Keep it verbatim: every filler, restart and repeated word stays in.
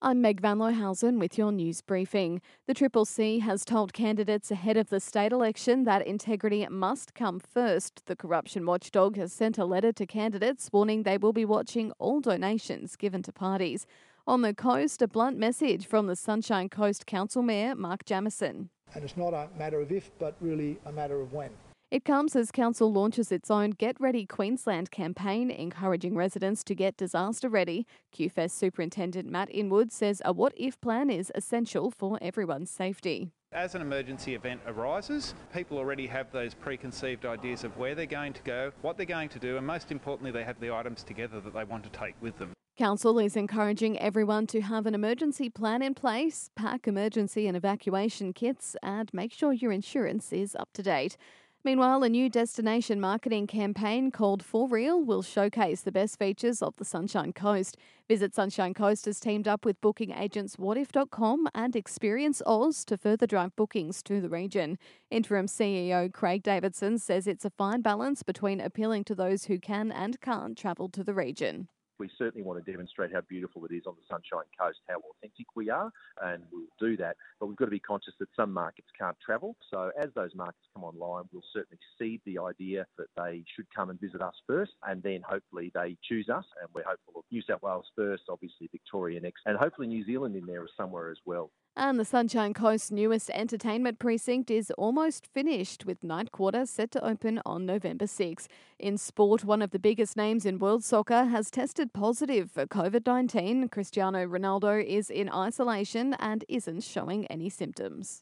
I'm Meg Van Loenhoven with your news briefing. The C C C has told candidates ahead of the state election that integrity must come first. The corruption watchdog has sent a letter to candidates warning they will be watching all donations given to parties. On the coast, a blunt message from the Sunshine Coast Council Mayor, Mark Jamieson. And it's not a matter of if, but really a matter of when. It comes as Council launches its own Get Ready Queensland campaign, encouraging residents to get disaster ready. Q F E S Superintendent Matt Inwood says a what-if plan is essential for everyone's safety. As an emergency event arises, people already have those preconceived ideas of where they're going to go, what they're going to do, and most importantly, they have the items together that they want to take with them. Council is encouraging everyone to have an emergency plan in place, pack emergency and evacuation kits, and make sure your insurance is up to date. Meanwhile, a new destination marketing campaign called For Real will showcase the best features of the Sunshine Coast. Visit Sunshine Coast has teamed up with booking agents what if dot com and Experience Oz to further drive bookings to the region. Interim C E O Craig Davidson says it's a fine balance between appealing to those who can and can't travel to the region. We certainly want to demonstrate how beautiful it is on the Sunshine Coast, how authentic we are, and we'll do that. But we've got to be conscious that some markets can't travel. So as those markets come online, we'll certainly seed the idea that they should come and visit us first, and then hopefully they choose us. And we're hopeful of New South Wales first, obviously Victoria next, and hopefully New Zealand in there somewhere as well. And the Sunshine Coast's newest entertainment precinct is almost finished, with Night Quarter set to open on November sixth. In sport, one of the biggest names in world soccer has tested positive for COVID nineteen. Cristiano Ronaldo is in isolation and isn't showing any symptoms.